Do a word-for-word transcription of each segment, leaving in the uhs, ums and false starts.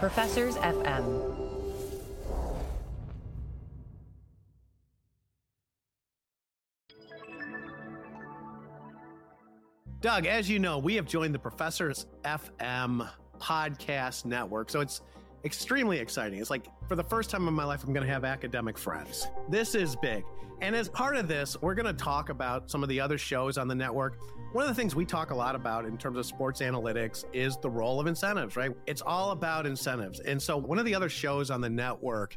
Professors F M. Doug, as you know, we have joined the Professors F M podcast network, so it's extremely exciting. It's like, for the first time in my life, I'm going to have academic friends. This is big. And as part of this, we're going to talk about some of the other shows on the network. One of the things we talk a lot about in terms of sports analytics is the role of incentives, right? It's all about incentives. And so one of the other shows on the network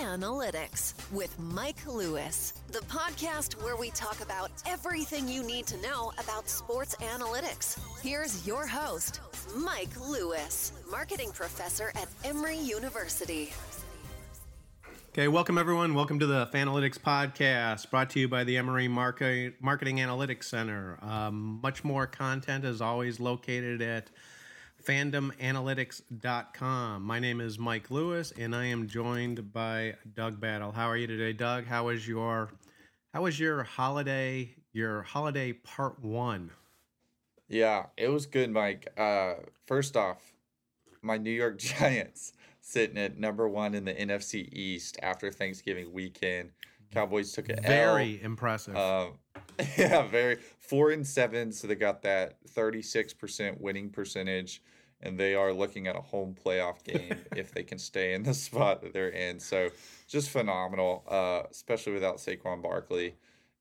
Analytics with Mike Lewis, the podcast where we talk about everything you need to know about sports analytics. Here's your host, Mike Lewis, marketing professor at Emory University. Okay, welcome everyone. Welcome to the Fanalytics Podcast, brought to you by the Emory Marketing Analytics Center. Um, much more content, as always, located at fandom analytics dot com. My name is Mike Lewis, and I am joined by Doug Battle. How are you today, Doug? How was your how was your holiday, your holiday part one? Yeah, it was good, Mike. Uh, first off, my New York Giants sitting at number one in the N F C East after Thanksgiving weekend. Cowboys took an L. Very impressive. Uh, yeah, very. Four and seven, so they got that thirty-six percent winning percentage, and they are looking at a home playoff game if they can stay in the spot that they're in. So just phenomenal, uh, especially without Saquon Barkley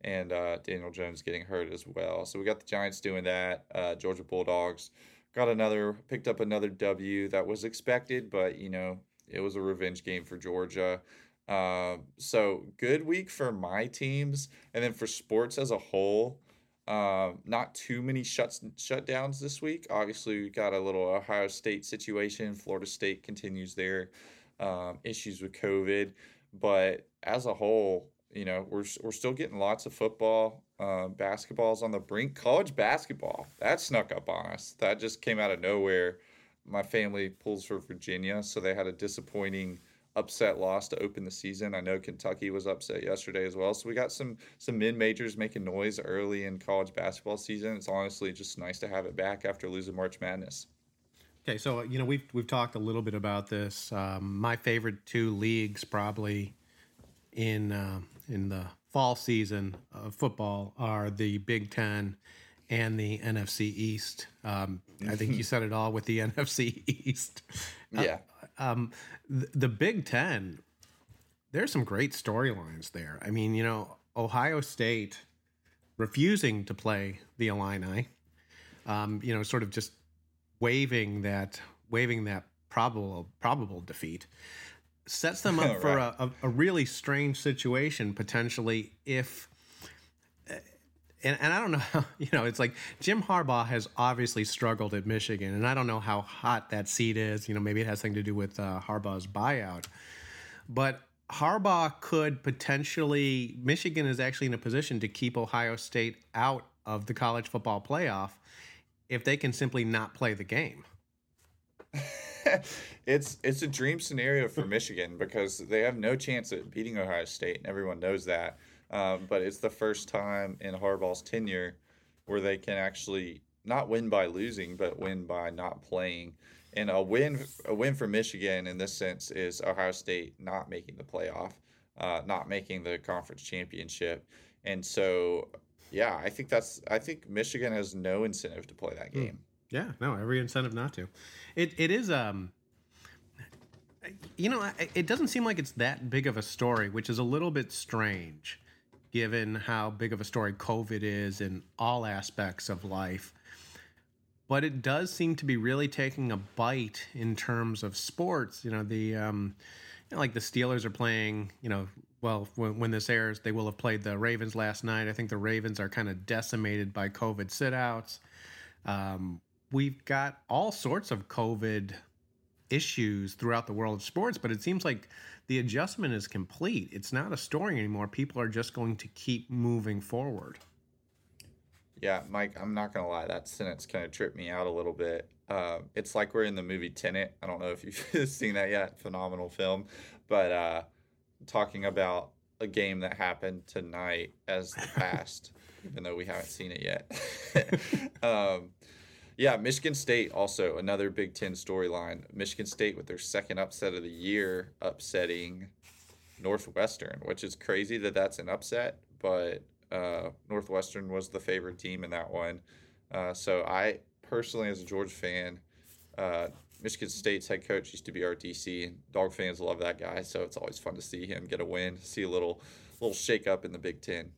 and uh, Daniel Jones getting hurt as well. So we got the Giants doing that. Uh, Georgia Bulldogs got another, picked up another W that was expected, but, you know, it was a revenge game for Georgia. Uh, so good week for my teams. And then for sports as a whole, uh, not too many shuts, shutdowns this week. Obviously, we got a little Ohio State situation. Florida State continues their um, issues with COVID. But as a whole, you know, we're we're still getting lots of football. Uh, basketball's on the brink. College basketball, that snuck up on us. That just came out of nowhere. My family pulls for Virginia, so they had a disappointing upset loss to open the season. I know Kentucky was upset yesterday as well. So we got some some mid-majors making noise early in college basketball season. It's honestly just nice to have it back after losing March Madness. Okay, so you know we've we've talked a little bit about this. Um, my favorite two leagues probably in uh, in the fall season of football are the Big Ten and the N F C East. Um, I think you said it all with the N F C East. Yeah. Uh, Um, the, the Big Ten, there's some great storylines there. I mean, you know, Ohio State refusing to play the Illini, um, you know, sort of just waiving that, waiving that probable probable defeat, sets them up for right. a, a really strange situation potentially if. And, and I don't know how, you know, it's like Jim Harbaugh has obviously struggled at Michigan, and I don't know how hot that seat is. You know, maybe it has something to do with uh, Harbaugh's buyout. But Harbaugh could potentially, Michigan is actually in a position to keep Ohio State out of the college football playoff if they can simply not play the game. It's it's a dream scenario for Michigan because they have no chance at beating Ohio State, and everyone knows that. Um, but it's the first time in Harbaugh's tenure where they can actually not win by losing, but win by not playing. And a win a win for Michigan in this sense is Ohio State not making the playoff, uh, not making the conference championship. And so, yeah, I think that's I think Michigan has no incentive to play that game. Yeah, no, every incentive not to. It it is um. You know, it doesn't seem like it's that big of a story, which is a little bit strange, given how big of a story COVID is in all aspects of life. But it does seem to be really taking a bite in terms of sports. You know, the um, you know, like the Steelers are playing, you know, well, when, when this airs, they will have played the Ravens last night. I think the Ravens are kind of decimated by COVID sit-outs. Um, we've got all sorts of COVID issues throughout the world of sports, but it seems like the adjustment is complete. It's not a story anymore. People are just going to keep moving forward. Yeah, Mike, I'm not going to lie. That sentence kind of tripped me out a little bit. Uh, it's like we're in the movie Tenet. I don't know if you've seen that yet. Phenomenal film. But uh, talking about a game that happened tonight as the past, even though we haven't seen it yet. um, yeah, Michigan State also, another Big Ten storyline. Michigan State with their second upset of the year, upsetting Northwestern, which is crazy that that's an upset, but Uh, Northwestern was the favorite team in that one. Uh, so I personally, as a Georgia fan, uh, Michigan State's head coach used to be our D C. Dog fans love that guy, so it's always fun to see him get a win, see a little little shakeup in the Big Ten.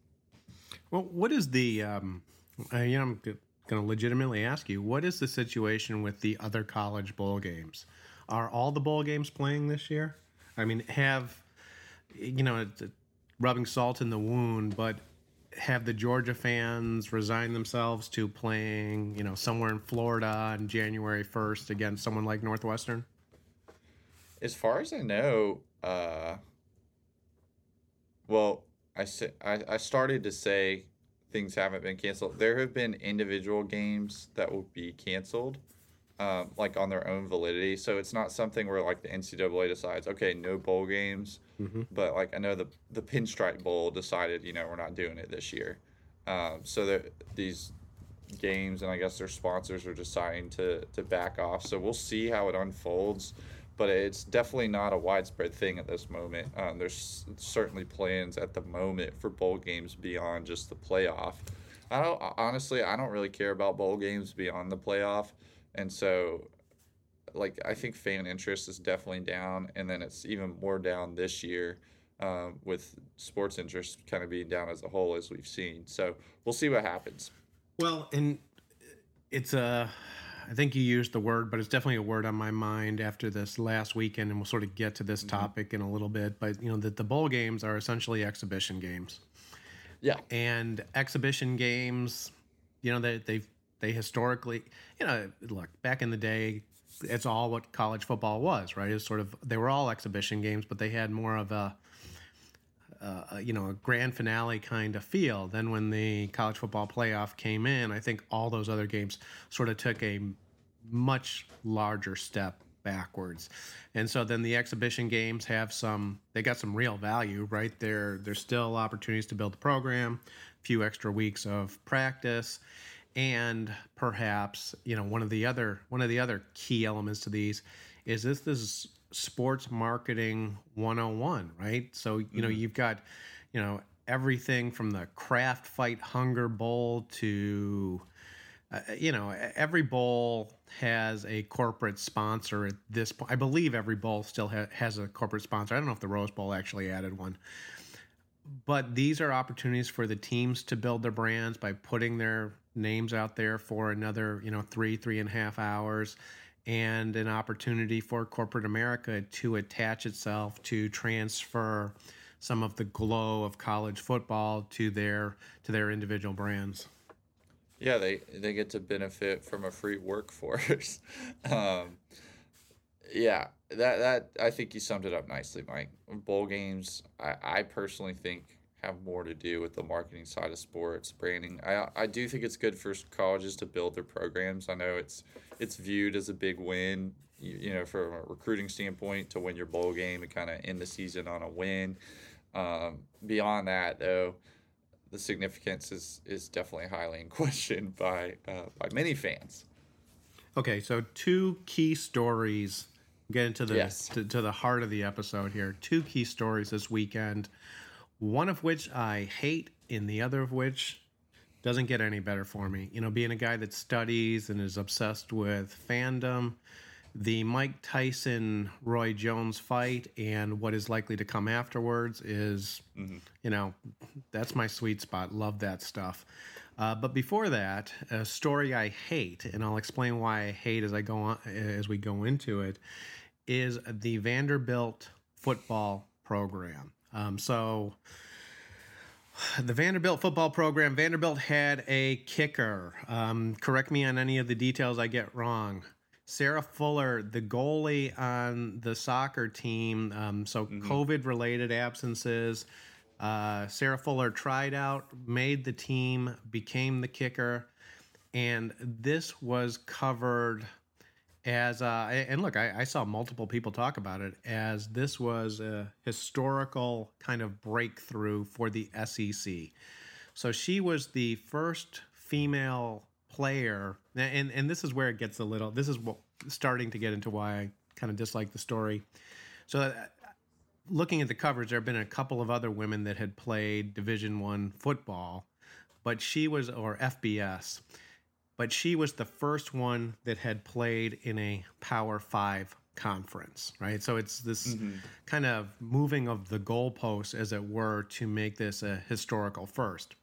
Well, what is the um, – you know, I'm going to legitimately ask you, what is the situation with the other college bowl games? Are all the bowl games playing this year? I mean, have – you know, rubbing salt in the wound, but – have the Georgia fans resigned themselves to playing, you know, somewhere in Florida on January first against someone like Northwestern? As far as I know, uh, well, I, I, I started to say things haven't been canceled. There have been individual games that will be canceled, um, like on their own validity. So it's not something where like the N C double A decides, okay, no bowl games. Mm-hmm. But, like, I know the the Pinstripe Bowl decided, you know, we're not doing it this year. Um, so that these games and I guess their sponsors are deciding to, to back off. So we'll see how it unfolds. But it's definitely not a widespread thing at this moment. Um, there's certainly plans at the moment for bowl games beyond just the playoff. I don't honestly, I don't really care about bowl games beyond the playoff. And so... like, I think fan interest is definitely down, and then it's even more down this year um, with sports interest kind of being down as a whole, as we've seen. So we'll see what happens. Well, and it's a, I think you used the word, but it's definitely a word on my mind after this last weekend, and we'll sort of get to this topic mm-hmm. in a little bit. But, you know, that the bowl games are essentially exhibition games. Yeah. And exhibition games, you know, they, they've, they historically, you know, look, back in the day, it's all what college football was, right? It's sort of, they were all exhibition games, but they had more of a, uh, you know, a grand finale kind of feel. Then when the college football playoff came in, I think all those other games sort of took a much larger step backwards. And so then the exhibition games have some, they got some real value, right? There, there's still opportunities to build the program, a few extra weeks of practice. And perhaps, you know, one of the other one of the other key elements to these is this this is sports marketing one oh one, right? So, you mm-hmm. know, you've got, you know, everything from the Kraft Fight Hunger Bowl to, uh, you know, every bowl has a corporate sponsor at this point. I believe every bowl still ha- has a corporate sponsor. I don't know if the Rose Bowl actually added one. But these are opportunities for the teams to build their brands by putting their names out there for another, you know, three, three and a half hours, and an opportunity for corporate America to attach itself to transfer some of the glow of college football to their to their individual brands. Yeah, they, they get to benefit from a free workforce. um, yeah, that that I think you summed it up nicely, Mike. Bowl games, I, I personally think, have more to do with the marketing side of sports, branding. I I do think it's good for colleges to build their programs. I know it's it's viewed as a big win, you, you know, from a recruiting standpoint, to win your bowl game and kind of end the season on a win. Um, beyond that, though, the significance is is definitely highly in question by uh, by many fans. Okay, so two key stories. Get into the yes. to, to the heart of the episode here. Two key stories this weekend. One of which I hate, and the other of which doesn't get any better for me. You know, being a guy that studies and is obsessed with fandom, the Mike Tyson-Roy Jones fight and what is likely to come afterwards is, mm-hmm. you know, that's my sweet spot. Love that stuff. Uh, but before that, a story I hate, and I'll explain why I hate as I go on, as we go into it, is the Vanderbilt football program. Um, so The Vanderbilt football program, Vanderbilt had a kicker. Um, correct me on any of the details I get wrong. Sarah Fuller, the goalie on the soccer team, um, so mm-hmm. COVID-related absences. Uh, Sarah Fuller tried out, made the team, became the kicker, and this was covered as, uh, and look, I, I saw multiple people talk about it, as this was a historical kind of breakthrough for the S E C. So she was the first female player, and, and this is where it gets a little, this is what, starting to get into why I kind of dislike the story. So uh, looking at the coverage, there have been a couple of other women that had played Division I football, but she was, or F B S, but she was the first one that had played in a Power Five conference, right? So it's this mm-hmm. kind of moving of the goalposts, as it were, to make this a historical first.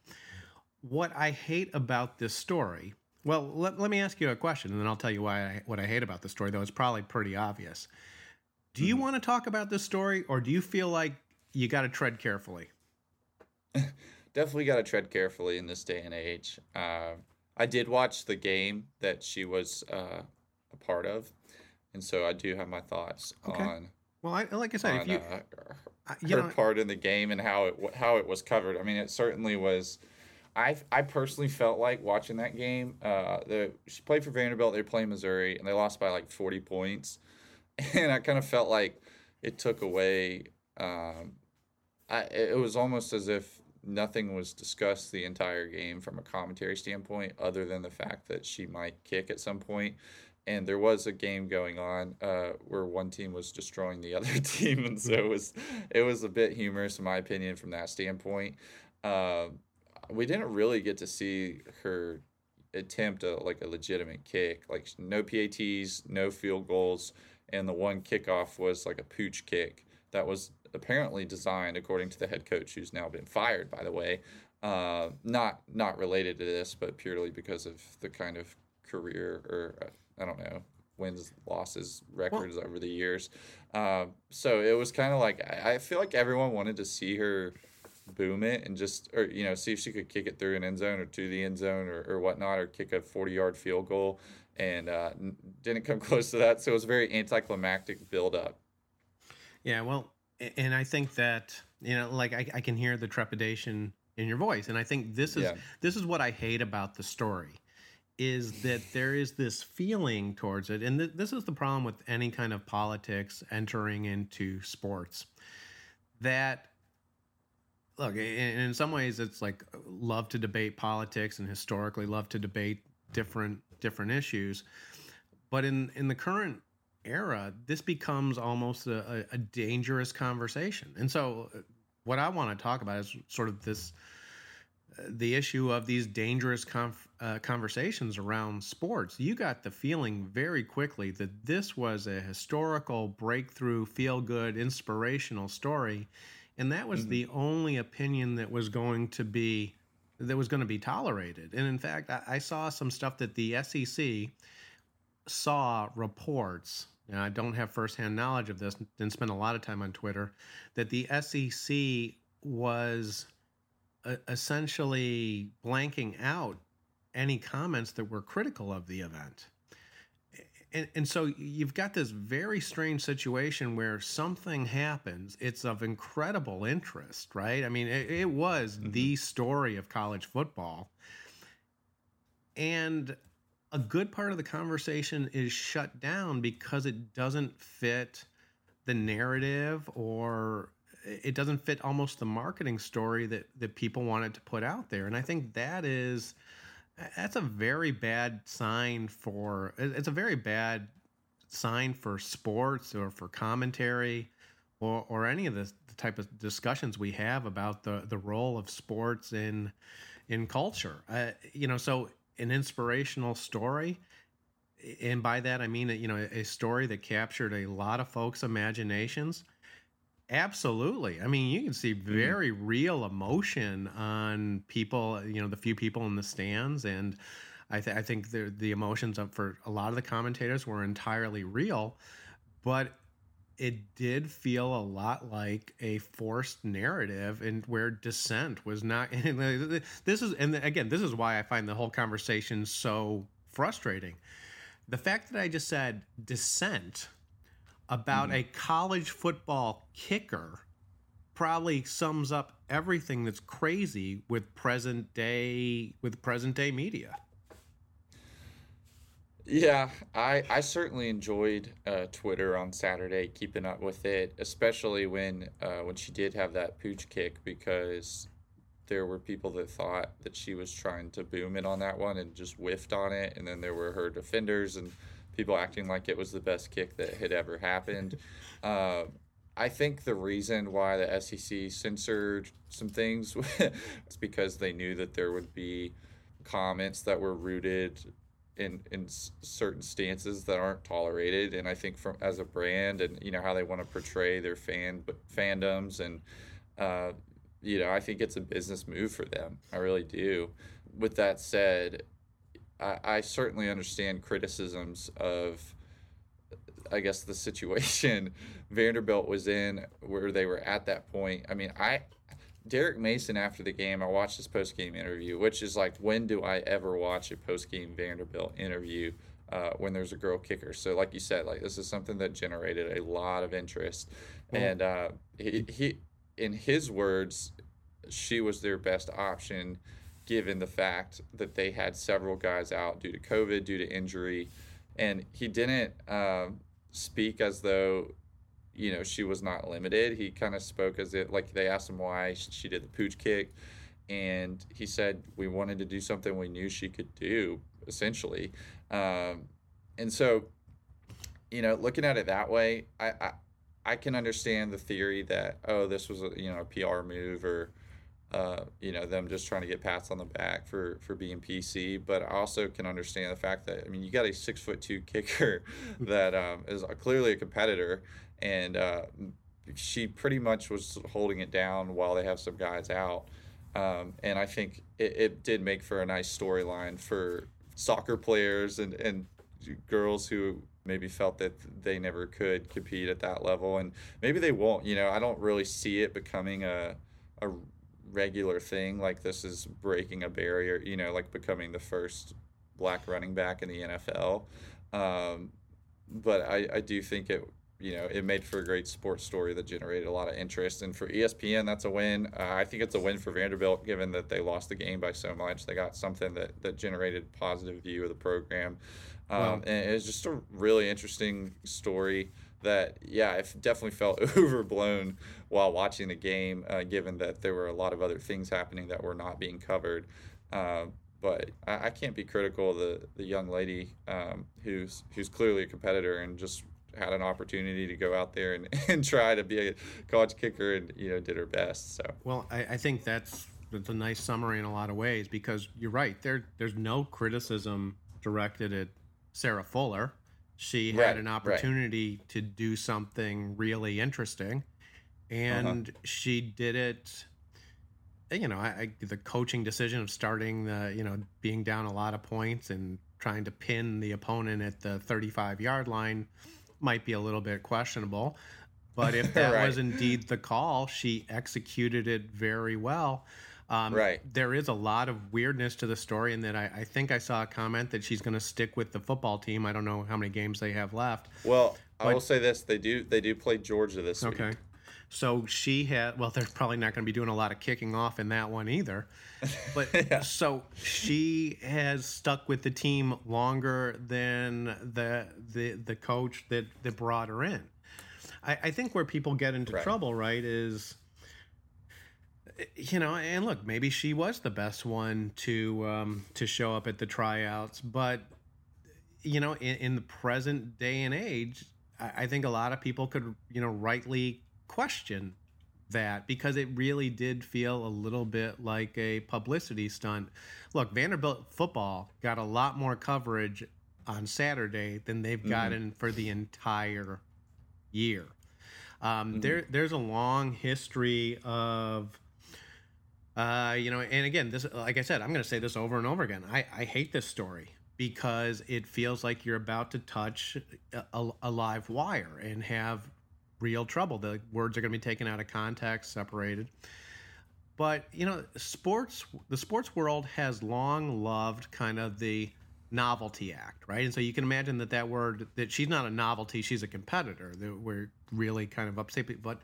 What I hate about this story, well, let, let me ask you a question, and then I'll tell you why I, what I hate about the story, though it's probably pretty obvious. Do you mm-hmm. want to talk about this story, or do you feel like you got to tread carefully? Definitely got to tread carefully in this day and age. Uh, I did watch the game that she was uh, a part of, and so I do have my thoughts okay. on. Well, I, like I said, on, if you, uh, her, you know, her part in the game and how it how it was covered. I mean, it certainly was. I I personally felt like watching that game. Uh, the, she played for Vanderbilt. They were playing Missouri, and they lost by like forty points. And I kind of felt like it took away. Um, I it was almost as if nothing was discussed the entire game from a commentary standpoint, other than the fact that she might kick at some point. And there was a game going on uh, where one team was destroying the other team, and so it was it was a bit humorous in my opinion from that standpoint. Uh, we didn't really get to see her attempt a like a legitimate kick, like no P A Ts, no field goals, and the one kickoff was like a pooch kick that was apparently designed, according to the head coach, who's now been fired, by the way, uh, not not related to this, but purely because of the kind of career or, I don't know, wins, losses, records well, over the years. Uh, so it was kind of like, I feel like everyone wanted to see her boom it and just, or, you know, see if she could kick it through an end zone or to the end zone or, or whatnot, or kick a forty-yard field goal, and uh, didn't come close to that. So it was a very anticlimactic build-up. Yeah, well, and I think that, you know, like I, I can hear the trepidation in your voice. And I think this is yeah. this is what I hate about the story, is that there is this feeling towards it. And th- this is the problem with any kind of politics entering into sports, that, look, and in some ways it's like love to debate politics and historically love to debate different different issues. But in, in the current era, this becomes almost a, a dangerous conversation. And so what I want to talk about is sort of this, uh, the issue of these dangerous conf, uh, conversations around sports. You got the feeling very quickly that this was a historical breakthrough, feel-good, inspirational story. And that was mm-hmm. the only opinion that was going to be, that was going to be tolerated. And in fact, I, I saw some stuff that the S E C saw reports, and I don't have firsthand knowledge of this, didn't spend a lot of time on Twitter, that the S E C was essentially blanking out any comments that were critical of the event. And, and so you've got this very strange situation where something happens. It's of incredible interest, right? I mean, it, it was mm-hmm. the story of college football. And a good part of the conversation is shut down because it doesn't fit the narrative, or it doesn't fit almost the marketing story that, that people wanted to put out there. And I think that is, that's a very bad sign for, it's a very bad sign for sports or for commentary or, or any of this, the type of discussions we have about the, the role of sports in, in culture. Uh, you know, so an inspirational story, and by that I mean, you know, a story that captured a lot of folks' imaginations. Absolutely. I mean, you can see very mm-hmm. real emotion on people, you know, the few people in the stands, and I, th- I think the, the emotions up for a lot of the commentators were entirely real, but it did feel a lot like a forced narrative, and where dissent was not. This is, and again, this is why I find the whole conversation so frustrating. The fact that I just said dissent about mm. a college football kicker probably sums up everything that's crazy with present day with present day media. Yeah, I, I certainly enjoyed uh, Twitter on Saturday, keeping up with it, especially when uh, when she did have that pooch kick, because there were people that thought that she was trying to boom it on that one and just whiffed on it. And then there were her defenders and people acting like it was the best kick that had ever happened. Uh, I think the reason why the S E C censored some things was because they knew that there would be comments that were rooted in in certain stances that aren't tolerated. And I think from as a brand, and you know how they want to portray their fan fandoms, and uh you know I think it's a business move for them. I really do. With that said, I, I certainly understand criticisms of, I guess, the situation Vanderbilt was in, where they were at that point. I mean, I Derek Mason, after the game, I watched his post-game interview, which is like, when do I ever watch a post-game Vanderbilt interview uh, when there's a girl kicker? So like you said, like this is something that generated a lot of interest. Well, and uh, he, he, in his words, she was their best option, given the fact that they had several guys out due to COVID, due to injury. And he didn't um, speak as though, you know, she was not limited. He kind of spoke as if, like, they asked him why she did the pooch kick, and he said, we wanted to do something we knew she could do, essentially. Um, and so, you know, looking at it that way, I, I I can understand the theory that, oh, this was, a, you know, a P R move, or, uh, you know, them just trying to get pats on the back for, for being P C. But I also can understand the fact that, I mean, you got a six foot two kicker that um, is clearly a competitor. And uh, she pretty much was holding it down while they have some guys out. Um, and I think it, it did make for a nice storyline for soccer players and, and girls who maybe felt that they never could compete at that level. And maybe they won't. You know, I don't really see it becoming a a regular thing. Like, this is breaking a barrier, you know, like becoming the first black running back in the N F L. Um, but I, I do think it... you know, it made for a great sports story that generated a lot of interest. And for E S P N, that's a win. Uh, I think it's a win for Vanderbilt, given that they lost the game by so much. They got something that, that generated positive view of the program. Um, wow. And it was just a really interesting story that, yeah, I definitely felt overblown while watching the game, uh, given that there were a lot of other things happening that were not being covered. Uh, But I, I can't be critical of the, the young lady um, who's who's clearly a competitor and just had an opportunity to go out there and, and try to be a college kicker, and, you know, did her best. So, well, I, I think that's, that's a nice summary in a lot of ways, because you're right. There, there's no criticism directed at Sarah Fuller. She had right, an opportunity right. to do something really interesting, and uh-huh. she did it. You know, I, I, the coaching decision of starting the, you know, being down a lot of points and trying to pin the opponent at the thirty-five yard line might be a little bit questionable, but if that right. was indeed the call, she executed it very well. Um, right. There is a lot of weirdness to the story, and that I, I think I saw a comment that she's going to stick with the football team. I don't know how many games they have left. Well, but, I will say this: they do they do play Georgia this okay. week. Okay. So she had. Well, they're probably not going to be doing a lot of kicking off in that one either. But yeah. So she has stuck with the team longer than the the the coach that, that brought her in. I, I think where people get into right. trouble, right, is, you know, and look, maybe she was the best one to um, to show up at the tryouts, but you know, in, in the present day and age, I, I think a lot of people could, you know, rightly question that, because it really did feel a little bit like a publicity stunt. Look, Vanderbilt football got a lot more coverage on Saturday than they've mm-hmm. gotten for the entire year. Um, mm-hmm. There, there's a long history of, uh, you know, and again, this, like I said, I'm going to say this over and over again. I, I hate this story, because it feels like you're about to touch a, a, a live wire and have real trouble. The words are going to be taken out of context, separated. But, you know, sports, the sports world has long loved kind of the novelty act, right? And so you can imagine that that word, that she's not a novelty, she's a competitor. That we're really kind of upset, but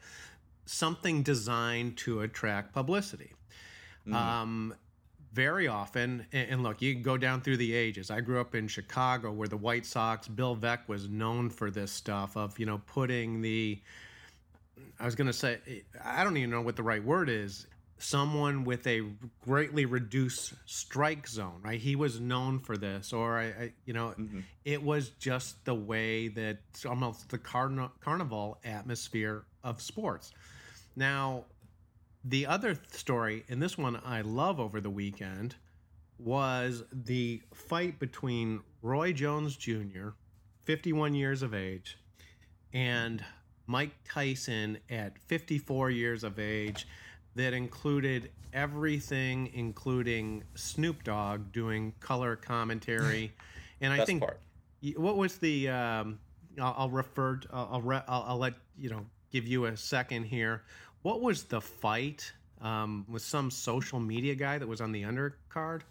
something designed to attract publicity. Mm-hmm. Um, very often, and look, you can go down through the ages. I grew up in Chicago where the White Sox, Bill Veeck was known for this stuff of, you know, putting the, I was going to say, I don't even know what the right word is, someone with a greatly reduced strike zone, right? He was known for this, or I, I you know, mm-hmm. It was just the way that almost the carna- carnival atmosphere of sports. Now, the other story, and this one I love over the weekend, was the fight between Roy Jones Junior, fifty-one years of age, and Mike Tyson at fifty-four years of age, that included everything, including Snoop Dogg doing color commentary. And I Best think part. What was the um, I'll, I'll refer to, I'll, I'll I'll let you know, give you a second here. What was the fight um, with some social media guy that was on the undercard?